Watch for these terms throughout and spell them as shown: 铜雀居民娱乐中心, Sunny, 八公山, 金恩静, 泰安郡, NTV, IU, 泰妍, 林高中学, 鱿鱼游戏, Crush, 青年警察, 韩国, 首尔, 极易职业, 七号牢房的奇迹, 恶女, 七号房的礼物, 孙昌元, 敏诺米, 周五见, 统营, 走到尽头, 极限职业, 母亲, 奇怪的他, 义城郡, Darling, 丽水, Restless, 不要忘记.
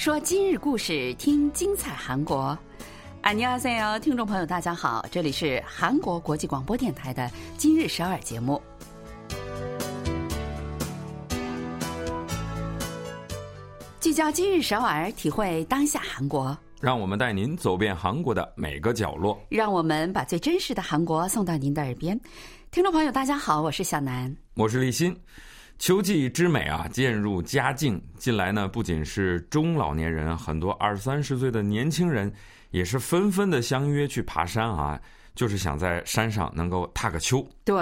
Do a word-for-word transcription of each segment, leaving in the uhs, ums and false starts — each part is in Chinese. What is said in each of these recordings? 说今日故事，听精彩韩国。안녕하세요，听众朋友，大家好，这里是韩国国际广播电台的今日首尔节目。聚焦今日首尔，体会当下韩国。让我们带您走遍韩国的每个角落，让我们把最真实的韩国送到您的耳边。听众朋友，大家好，我是小南，我是立新。秋季之美啊，渐入佳境。近来呢，不仅是中老年人，很多二三十岁的年轻人也是纷纷的相约去爬山啊，就是想在山上能够踏个秋。对，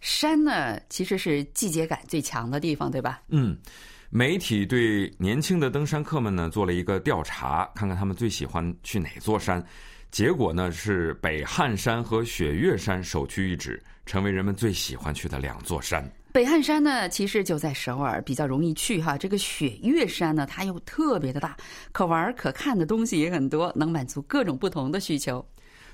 山呢其实是季节感最强的地方，对吧？嗯。媒体对年轻的登山客们呢做了一个调查，看看他们最喜欢去哪座山。结果呢是北汉山和雪岳山首屈一指，成为人们最喜欢去的两座山。北汉山呢其实就在首尔，比较容易去哈。这个雪岳山呢它又特别的大，可玩可看的东西也很多，能满足各种不同的需求。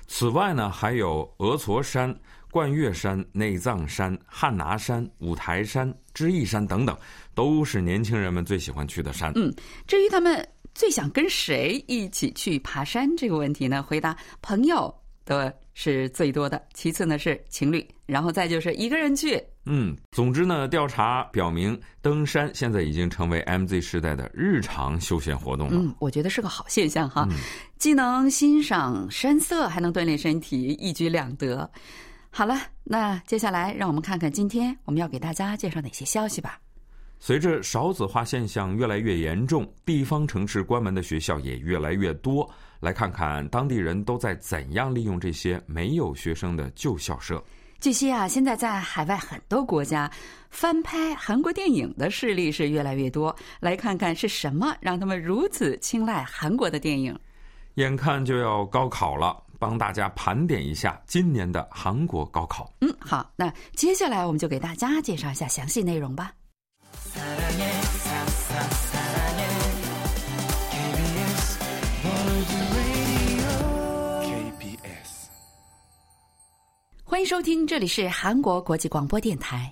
此外呢还有峨嵯山、冠岳山、内藏山、汉拿山、五台山、知义山等等，都是年轻人们最喜欢去的山。嗯，至于他们最想跟谁一起去爬山这个问题呢，回答朋友的是最多的，其次呢是情侣，然后再就是一个人去。嗯，总之呢，调查表明，登山现在已经成为 M Z 时代的日常休闲活动了。嗯，我觉得是个好现象哈，嗯、既能欣赏山色，还能锻炼身体，一举两得。好了，那接下来让我们看看今天我们要给大家介绍哪些消息吧。随着少子化现象越来越严重，地方城市关门的学校也越来越多。来看看当地人都在怎样利用这些没有学生的旧校舍。据悉啊，现在在海外很多国家翻拍韩国电影的势力是越来越多。来看看是什么让他们如此青睐韩国的电影。眼看就要高考了，帮大家盘点一下今年的韩国高考。嗯，好，那接下来我们就给大家介绍一下详细内容吧。欢迎收听，这里是韩国国际广播电台。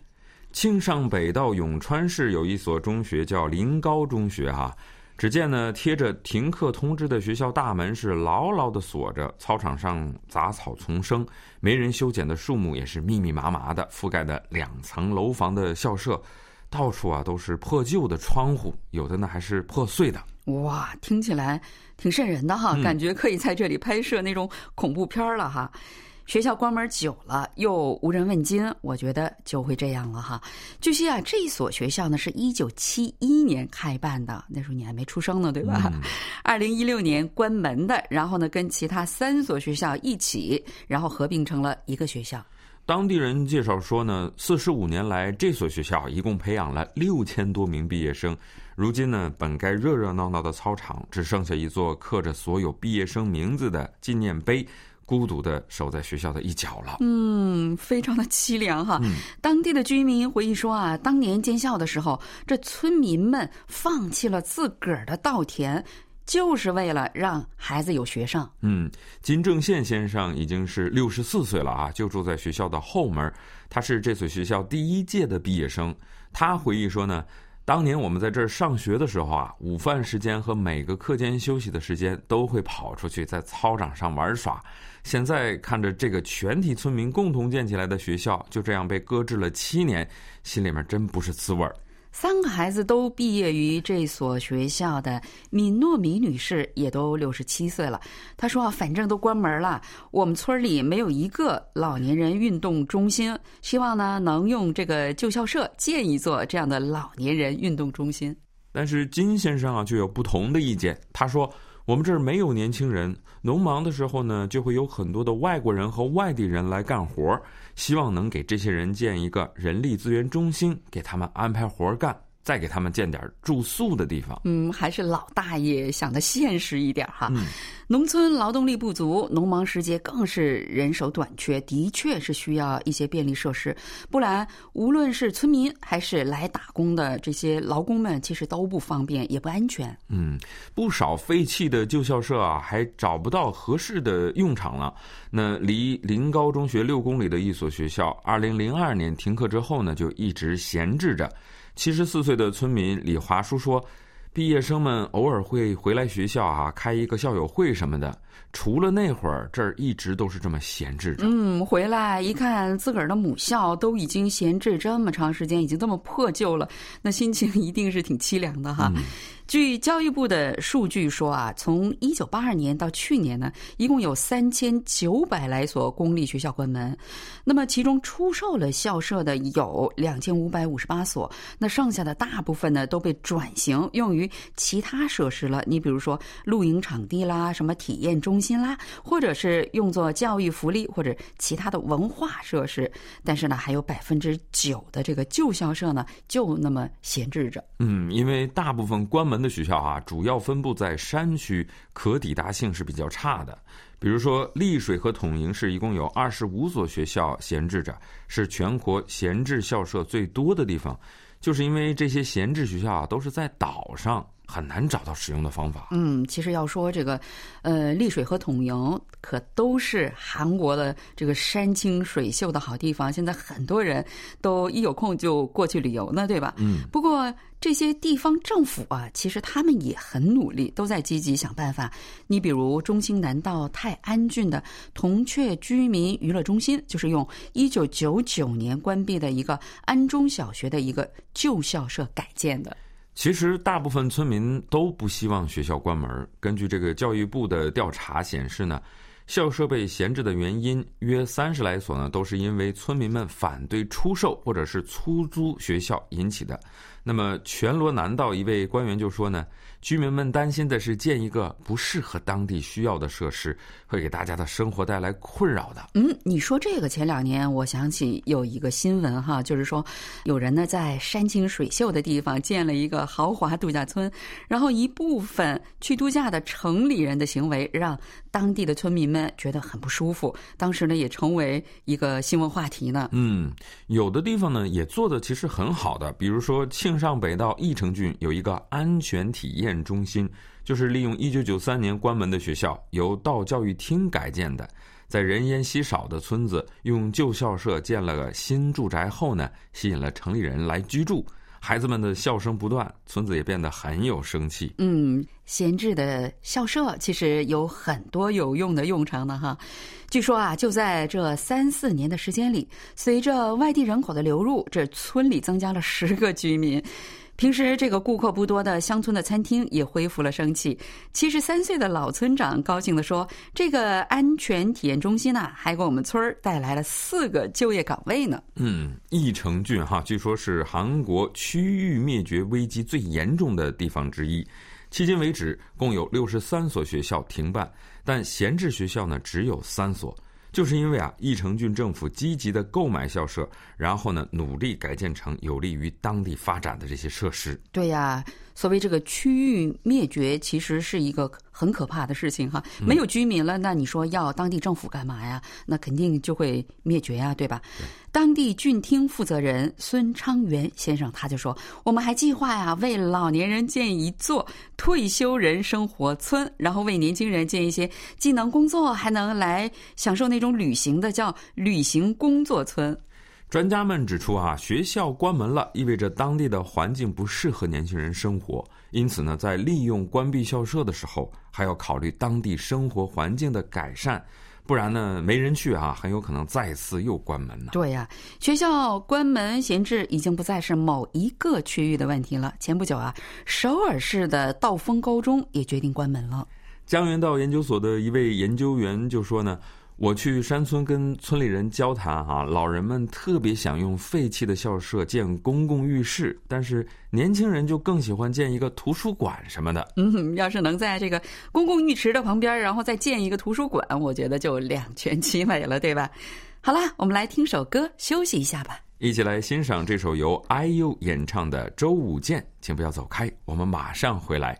庆尚北道永川市有一所中学叫林高中学哈、啊。只见呢，贴着停课通知的学校大门是牢牢的锁着，操场上杂草丛生，没人修剪的树木也是密密麻麻的，覆盖的两层楼房的校舍，到处啊都是破旧的窗户，有的呢还是破碎的。哇，听起来挺瘆人的哈、嗯，感觉可以在这里拍摄那种恐怖片了哈。学校关门久了又无人问津，我觉得就会这样了哈。据悉啊，这一所学校呢是一九七一年开办的，那时候你还没出生呢，对吧、嗯、二零一六年关门的，然后呢跟其他三所学校一起，然后合并成了一个学校。当地人介绍说呢，四十五年来这所学校一共培养了六千多名毕业生，如今呢本该热热闹闹的操场只剩下一座刻着所有毕业生名字的纪念碑，孤独的守在学校的一角了。嗯，非常的凄凉哈、嗯。当地的居民回忆说啊，当年建校的时候，这村民们放弃了自个儿的稻田，就是为了让孩子有学上。嗯，金正宪先生已经是六十四岁了啊，就住在学校的后门。他是这所学校第一届的毕业生。他回忆说呢，当年我们在这儿上学的时候啊，午饭时间和每个课间休息的时间都会跑出去在操场上玩耍。现在看着这个全体村民共同建起来的学校就这样被搁置了七年，心里面真不是滋味儿。三个孩子都毕业于这所学校的敏诺米女士也都六十七岁了。她说啊，反正都关门了，我们村里没有一个老年人运动中心，希望呢能用这个旧校舍建一座这样的老年人运动中心。但是金先生啊就有不同的意见，他说我们这儿没有年轻人，农忙的时候呢，就会有很多的外国人和外地人来干活，希望能给这些人建一个人力资源中心，给他们安排活干，再给他们建点住宿的地方。嗯，还是老大爷想的现实一点哈。嗯，农村劳动力不足，农忙时节更是人手短缺，的确是需要一些便利设施，不然无论是村民还是来打工的这些劳工们，其实都不方便也不安全。嗯，不少废弃的旧校舍啊，还找不到合适的用场了。那离林高中学六公里的一所学校，二零零二年停课之后呢，就一直闲置着。七十四岁的村民李华书说，毕业生们偶尔会回来学校啊，开一个校友会什么的。除了那会儿，这儿一直都是这么闲置着。嗯，回来一看自个儿的母校都已经闲置这么长时间，已经这么破旧了，那心情一定是挺凄凉的哈。嗯，据教育部的数据说啊，从一九八二年到去年呢，一共有三千九百来所公立学校关门，那么其中出售了校舍的有两千五百五十八所，那剩下的大部分呢都被转型用于其他设施了。你比如说露营场地啦，什么体验中心啦，或者是用作教育福利或者其他的文化设施。但是呢，还有百分之九的这个旧校舍呢，就那么闲置着。嗯，因为大部分关门的学校啊，主要分布在山区，可抵达性是比较差的。比如说丽水和统营市一共有二十五所学校闲置着，是全国闲置校舍最多的地方。就是因为这些闲置学校啊，都是在岛上，很难找到使用的方法。嗯，其实要说这个，呃，丽水和统营可都是韩国的这个山清水秀的好地方，现在很多人都一有空就过去旅游呢，对吧？嗯。不过这些地方政府啊，其实他们也很努力，都在积极想办法。你比如中兴南道泰安郡的铜雀居民娱乐中心，就是用一九九九年关闭的一个安中小学的一个旧校舍改建的。其实大部分村民都不希望学校关门。根据这个教育部的调查显示呢，校舍被闲置的原因约三十来所呢，都是因为村民们反对出售或者是出租学校引起的。那么全罗南道一位官员就说呢，居民们担心的是建一个不适合当地需要的设施，会给大家的生活带来困扰的。嗯，你说这个前两年我想起有一个新闻哈，就是说有人呢在山清水秀的地方建了一个豪华度假村，然后一部分去度假的城里人的行为让当地的村民们觉得很不舒服，当时呢也成为一个新闻话题呢。嗯，有的地方呢也做的其实很好的，比如说庆尚北道义城郡有一个安全体验中心，就是利用一九九三年关门的学校由道教育厅改建的。在人烟稀少的村子用旧校舍建了个新住宅后呢，吸引了城里人来居住，孩子们的笑声不断，村子也变得很有生气。嗯，闲置的校舍其实有很多有用的用场呢哈。据说啊，就在这三四年的时间里，随着外地人口的流入，这村里增加了十个居民。平时这个顾客不多的乡村的餐厅也恢复了生气。七十三岁的老村长高兴地说：“这个安全体验中心呢、啊，还给我们村儿带来了四个就业岗位呢。”嗯，义城郡哈，据说是韩国区域灭绝危机最严重的地方之一。迄今为止，共有六十三所学校停办，但闲置学校呢只有三所。就是因为啊，义城郡政府积极的购买校舍，然后呢，努力改建成有利于当地发展的这些设施。对呀、啊，所谓这个区域灭绝，其实是一个很可怕的事情哈。没有居民了，那你说要当地政府干嘛呀？那肯定就会灭绝呀、啊，对吧？对，当地郡厅负责人孙昌元先生他就说：“我们还计划呀，为老年人建一座退休人生活村，然后为年轻人建一些既能工作还能来享受那种旅行的，叫旅行工作村。”专家们指出啊，学校关门了，意味着当地的环境不适合年轻人生活，因此呢，在利用关闭校舍的时候，还要考虑当地生活环境的改善。不然呢，没人去啊，很有可能再次又关门呢。对呀、啊，学校关门闲置已经不再是某一个区域的问题了。前不久啊，首尔市的道峰高中也决定关门了。江原道研究所的一位研究员就说呢，我去山村跟村里人交谈啊，老人们特别想用废弃的校舍建公共浴室，但是年轻人就更喜欢建一个图书馆什么的。嗯，要是能在这个公共浴池的旁边，然后再建一个图书馆，我觉得就两全其美了，对吧？好了，我们来听首歌休息一下吧。一起来欣赏这首由 I U 演唱的《周五见》，请不要走开，我们马上回来。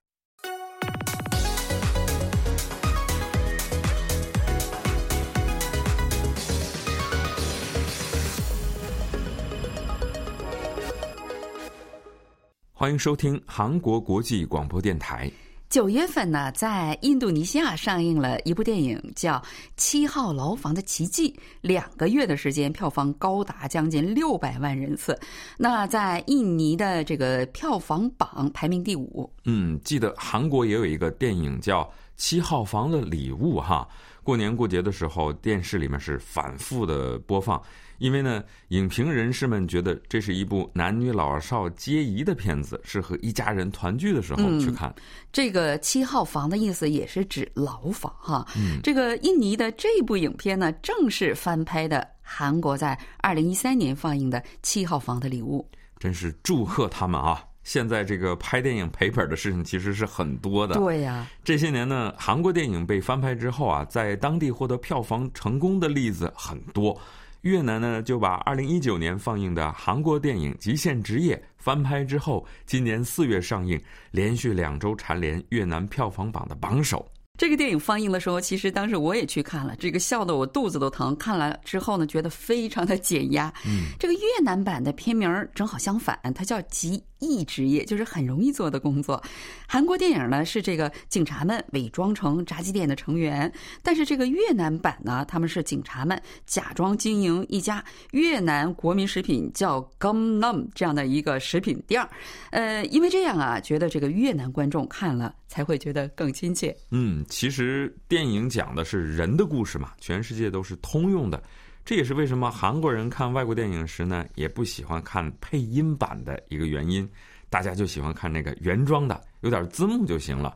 欢迎收听韩国国际广播电台。九月份呢，在印度尼西亚上映了一部电影叫《七号牢房的奇迹》，两个月的时间，票房高达将近六百万人次。那在印尼的这个票房榜排名第五。嗯，记得韩国也有一个电影叫《七号房的礼物》哈，过年过节的时候，电视里面是反复的播放。因为呢，影评人士们觉得这是一部男女老少皆宜的片子，是和一家人团聚的时候去看。嗯、这个七号房的意思也是指牢房哈。嗯、这个印尼的这部影片呢，正是翻拍的韩国在二零一三年放映的《七号房的礼物》。真是祝贺他们啊！现在这个拍电影赔本的事情其实是很多的。对呀、啊，这些年呢，韩国电影被翻拍之后啊，在当地获得票房成功的例子很多。越南呢就把二零一九年放映的韩国电影《极限职业》翻拍之后，今年四月上映，连续两周蝉联越南票房榜的榜首。这个电影放映的时候，其实当时我也去看了，这个笑得我肚子都疼。看了之后呢，觉得非常的解压。嗯，这个越南版的片名正好相反，它叫极易职业，就是很容易做的工作。韩国电影呢是这个警察们伪装成炸鸡店的成员，但是这个越南版呢，他们是警察们假装经营一家越南国民食品叫 Gom Nam 这样的一个食品店。呃，因为这样啊，觉得这个越南观众看了才会觉得更亲切。嗯，其实电影讲的是人的故事嘛，全世界都是通用的。这也是为什么韩国人看外国电影时呢，也不喜欢看配音版的一个原因，大家就喜欢看那个原装的，有点字幕就行了。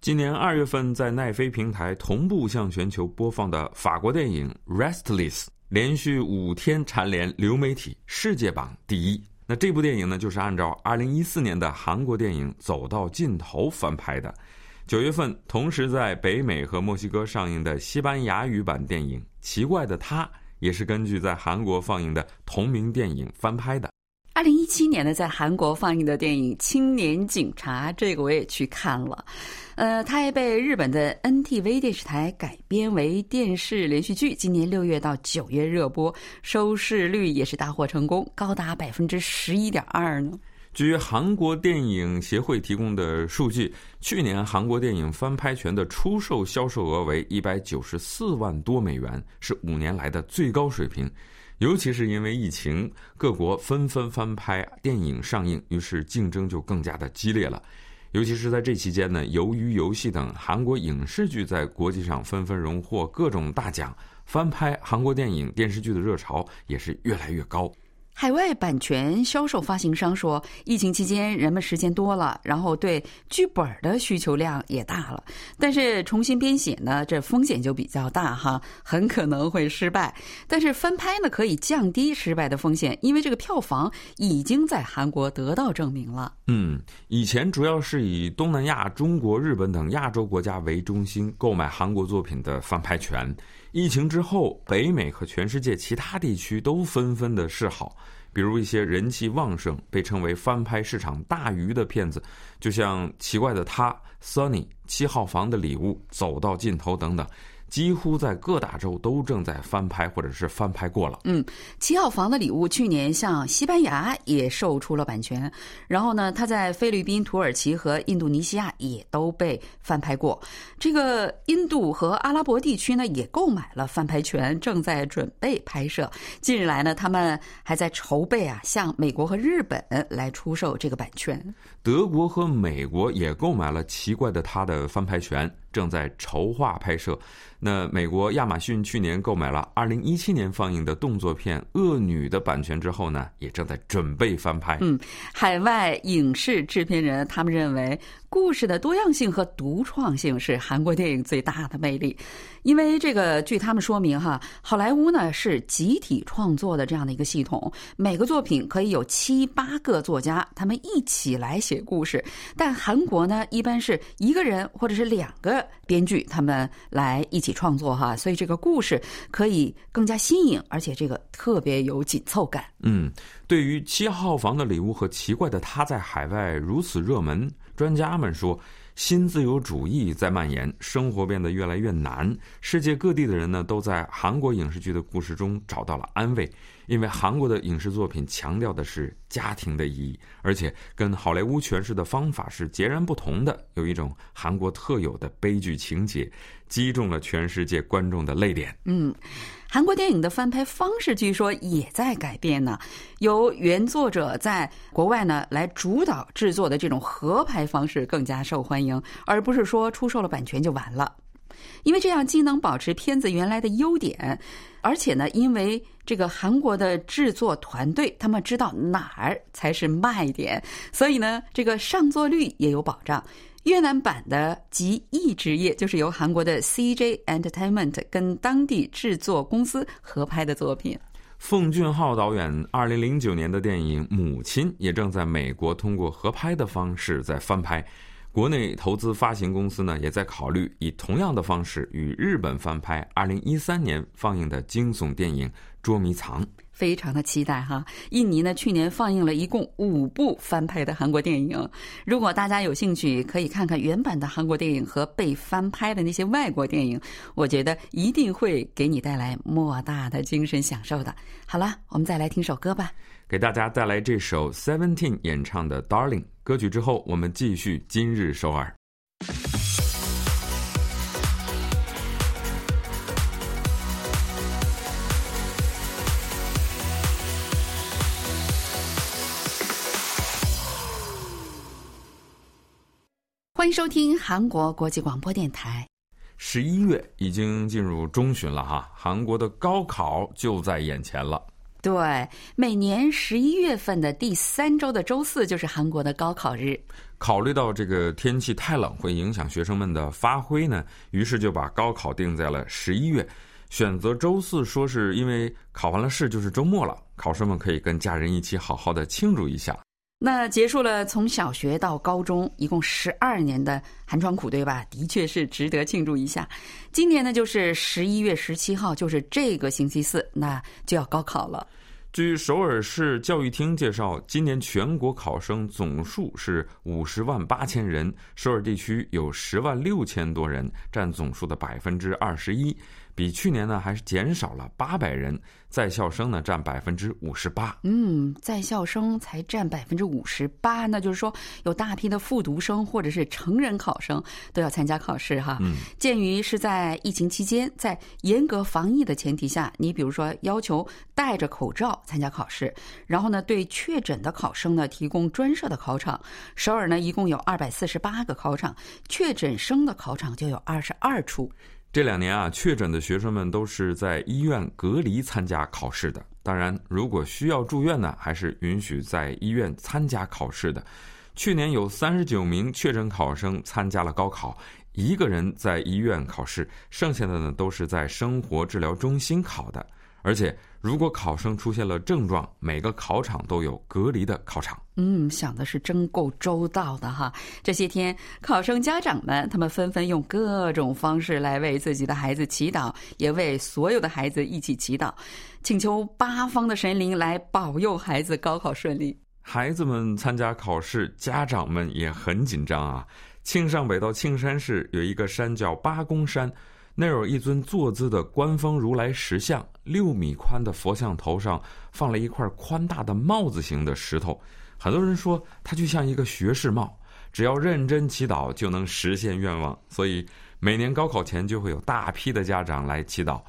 今年二月份在奈飞平台同步向全球播放的法国电影《Restless》，连续五天蝉联流媒体世界榜第一。那这部电影呢，就是按照二零一四年的韩国电影《走到尽头》翻拍的。九月份同时在北美和墨西哥上映的西班牙语版电影《奇怪的他》，也是根据在韩国放映的同名电影翻拍的。二零一七年呢，在韩国放映的电影《青年警察》，这个我也去看了。呃，它也被日本的 N T V 电视台改编为电视连续剧，今年六月到九月热播，收视率也是大获成功，高达百分之十一点二呢。据韩国电影协会提供的数据，去年韩国电影翻拍权的出售销售额为一百九十四万多美元，是五年来的最高水平。尤其是因为疫情，各国纷纷翻拍电影上映，于是竞争就更加的激烈了。尤其是在这期间呢，鱿鱼游戏等韩国影视剧在国际上纷纷荣获各种大奖，翻拍韩国电影电视剧的热潮也是越来越高。海外版权销售发行商说，疫情期间人们时间多了，然后对剧本的需求量也大了，但是重新编写呢，这风险就比较大哈，很可能会失败。但是翻拍呢，可以降低失败的风险，因为这个票房已经在韩国得到证明了。嗯，以前主要是以东南亚、中国、日本等亚洲国家为中心购买韩国作品的翻拍权。疫情之后，北美和全世界其他地区都纷纷的示好，比如一些人气旺盛、被称为翻拍市场大鱼的片子，就像《奇怪的他》、《Sunny》、《七号房的礼物》、《走到尽头》等等，几乎在各大洲都正在翻拍或者是翻拍过了。嗯，《七号房的礼物》去年向西班牙也售出了版权，然后呢，它在菲律宾、土耳其和印度尼西亚也都被翻拍过。这个印度和阿拉伯地区呢也购买了翻拍权，正在准备拍摄。近日来呢，他们还在筹备啊，向美国和日本来出售这个版权。德国和美国也购买了《奇怪的他》的翻拍权，正在筹划拍摄。那美国亚马逊去年购买了二零一七年放映的动作片《恶女》的版权之后呢，也正在准备翻拍。嗯，海外影视制片人他们认为，故事的多样性和独创性是韩国电影最大的魅力。因为这个，据他们说明哈，好莱坞呢是集体创作的这样的一个系统，每个作品可以有七八个作家，他们一起来写故事。但韩国呢，一般是一个人或者是两个编剧，他们来一起创作哈，所以这个故事可以更加新颖，而且这个特别有紧凑感。嗯，对于《七号房的礼物》和《奇怪的他》在海外如此热门，专家们说，新自由主义在蔓延，生活变得越来越难。世界各地的人呢，都在韩国影视剧的故事中找到了安慰。因为韩国的影视作品强调的是家庭的意义，而且跟好莱坞诠释的方法是截然不同的，有一种韩国特有的悲剧情节，击中了全世界观众的泪点。嗯，韩国电影的翻拍方式据说也在改变呢，由原作者在国外呢来主导制作的这种合拍方式更加受欢迎，而不是说出售了版权就完了。因为这样既能保持片子原来的优点，而且呢，因为这个韩国的制作团队他们知道哪儿才是卖点，所以呢，这个上座率也有保障。越南版的《极艺之夜》就是由韩国的 C J Entertainment 跟当地制作公司合拍的作品。奉俊昊导演二零零九年的电影《母亲》也正在美国通过合拍的方式在翻拍。国内投资发行公司呢，也在考虑以同样的方式与日本翻拍二零一三年放映的惊悚电影《捉迷藏》，非常的期待哈。印尼呢，去年放映了一共五部翻拍的韩国电影，如果大家有兴趣，可以看看原版的韩国电影和被翻拍的那些外国电影，我觉得一定会给你带来莫大的精神享受的。好了，我们再来听首歌吧，给大家带来这首 Seventeen 演唱的 Darling 歌曲之后，我们继续今日首尔。欢迎收听韩国国际广播电台。十一月已经进入中旬了哈，韩国的高考就在眼前了。对，每年十一月份的第三周的周四就是韩国的高考日。考虑到这个天气太冷会影响学生们的发挥呢，于是就把高考定在了十一月，选择周四，说是因为考完了试就是周末了，考生们可以跟家人一起好好的庆祝一下。那结束了从小学到高中一共十二年的寒窗苦，对吧？的确是值得庆祝一下。今年呢，就是十一月十七号，就是这个星期四，那就要高考了。据首尔市教育厅介绍，今年全国考生总数是五十万八千人，首尔地区有十万六千多人，占总数的百分之二十一，比去年呢还是减少了八百人。在校生呢占百分之五十八。嗯，在校生才占百分之五十八，那就是说有大批的复读生或者是成人考生都要参加考试哈。嗯，鉴于是在疫情期间，在严格防疫的前提下，你比如说要求戴着口罩参加考试，然后呢对确诊的考生呢提供专设的考场。首尔呢一共有二百四十八个考场，确诊生的考场就有二十二处。这两年啊，确诊的学生们都是在医院隔离参加考试的。当然，如果需要住院呢，还是允许在医院参加考试的。去年有三十九名确诊考生参加了高考，一个人在医院考试，剩下的呢都是在生活治疗中心考的。而且，如果考生出现了症状，每个考场都有隔离的考场。嗯，想的是真够周到的哈！这些天，考生家长们他们纷纷用各种方式来为自己的孩子祈祷，也为所有的孩子一起祈祷，请求八方的神灵来保佑孩子高考顺利。孩子们参加考试，家长们也很紧张啊！庆尚北道庆山市有一个山叫八公山。那有一尊坐姿的官方如来石像，六米宽的佛像头上放了一块宽大的帽子形的石头，很多人说它就像一个学士帽，只要认真祈祷就能实现愿望，所以每年高考前就会有大批的家长来祈祷。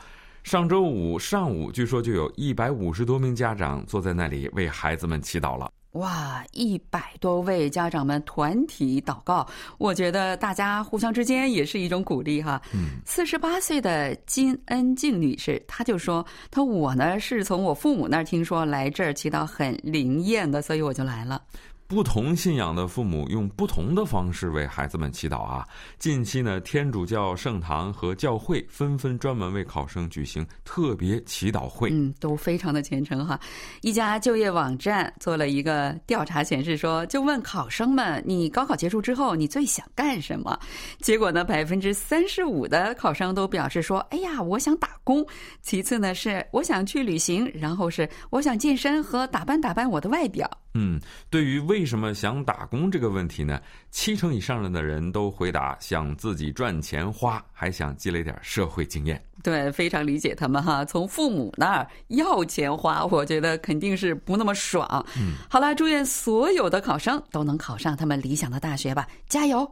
上周五上午，据说就有一百五十多名家长坐在那里为孩子们祈祷了。哇，一百多位家长们团体祷告，我觉得大家互相之间也是一种鼓励哈。嗯，四十八岁的金恩静女士，她就说：“她说我呢是从我父母那儿听说来这儿祈祷很灵验的，所以我就来了。”不同信仰的父母用不同的方式为孩子们祈祷啊。近期呢，天主教圣堂和教会纷纷专门为考生举行特别祈祷会。嗯，都非常的虔诚哈。一家就业网站做了一个调查显示说，就问考生们，你高考结束之后你最想干什么？结果呢，百分之三十五的考生都表示说，哎呀，我想打工。其次呢，是我想去旅行，然后是我想健身和打扮打扮我的外表。嗯，对于为什么想打工这个问题呢，七成以上的人都回答想自己赚钱花，还想积累点社会经验。对，非常理解他们哈。从父母那儿要钱花，我觉得肯定是不那么爽。嗯，好啦，祝愿所有的考生都能考上他们理想的大学吧，加油！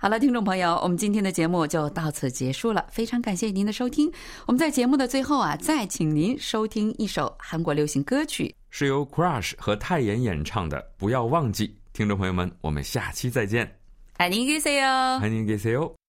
好了，听众朋友，我们今天的节目就到此结束了，非常感谢您的收听。我们在节目的最后啊，再请您收听一首韩国流行歌曲，是由 Crush 和泰妍演唱的《不要忘记》。听众朋友们，我们下期再见。안녕히 계세요。안녕히 계세요。